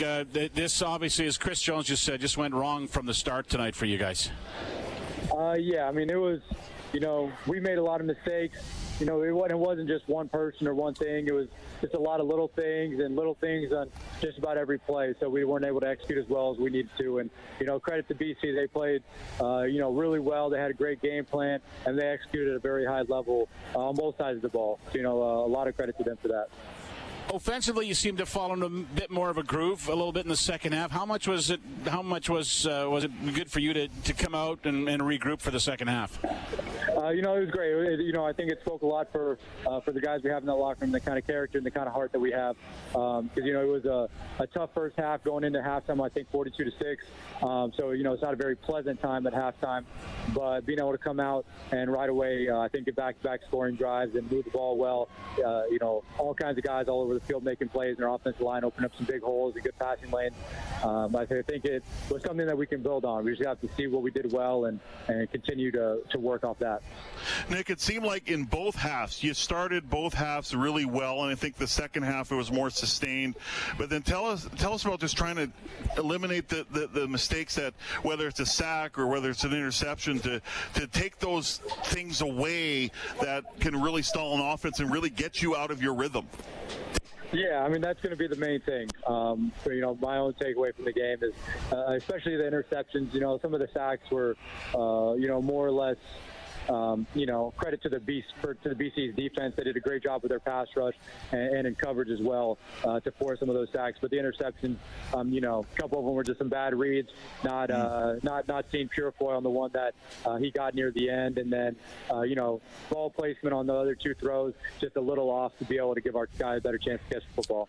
this obviously, as Chris Jones just said, just went wrong from the start tonight for you guys. Yeah, I mean, it was, you know, we made a lot of mistakes. You know, it wasn't just one person or one thing. It was just a lot of little things on just about every play. So we weren't able to execute as well as we needed to. And, you know, credit to BC. They played, you know, really well. They had a great game plan, and they executed at a very high level on both sides of the ball. So, you know, a lot of credit to them for that. Offensively, you seemed to fall into a bit more of a groove a little bit in the second half. How much was it? How much was it good for you to come out and regroup for the second half? You know, it was great. You know, I think it spoke a lot for the guys we have in that locker room, the kind of character and the kind of heart that we have. Because you know, it was a tough first half going into halftime. I think 42-6. So you know, it's not a very pleasant time at halftime. But being able to come out and right away, I think get back-to-back scoring drives and move the ball well. You know, all kinds of guys all over the field making plays, and our offensive line opened up some big holes and good passing lanes. I think it was something that we can build on. We just have to see what we did well and continue to work off that. Nick, it seemed like in both halves, you started both halves really well, and I think the second half it was more sustained. But then tell us about just trying to eliminate the mistakes, that whether it's a sack or whether it's an interception, to take those things away that can really stall an offense and really get you out of your rhythm. Yeah, I mean, that's going to be the main thing. You know, my own takeaway from the game is, especially the interceptions, you know, some of the sacks were, you know, more or less, you know, credit to the BC's defense. They did a great job with their pass rush and in coverage as well to force some of those sacks. But the interceptions, you know, a couple of them were just some bad reads, not seeing Purefoy on the one that he got near the end. And then, you know, ball placement on the other two throws, just a little off to be able to give our guy a better chance to catch the football.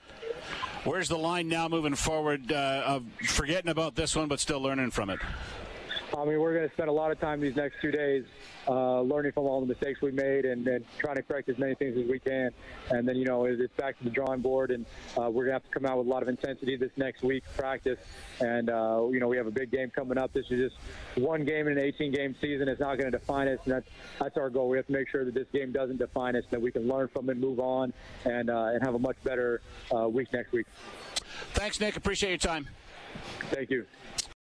Where's the line now moving forward of forgetting about this one but still learning from it? I mean, we're going to spend a lot of time these next 2 days learning from all the mistakes we made and trying to correct as many things as we can. And then, you know, it's back to the drawing board, and we're going to have to come out with a lot of intensity this next week practice. And, you know, we have a big game coming up. This is just one game in an 18-game season. It's not going to define us, and that's our goal. We have to make sure that this game doesn't define us, that we can learn from it, move on, and have a much better week next week. Thanks, Nick. Appreciate your time. Thank you.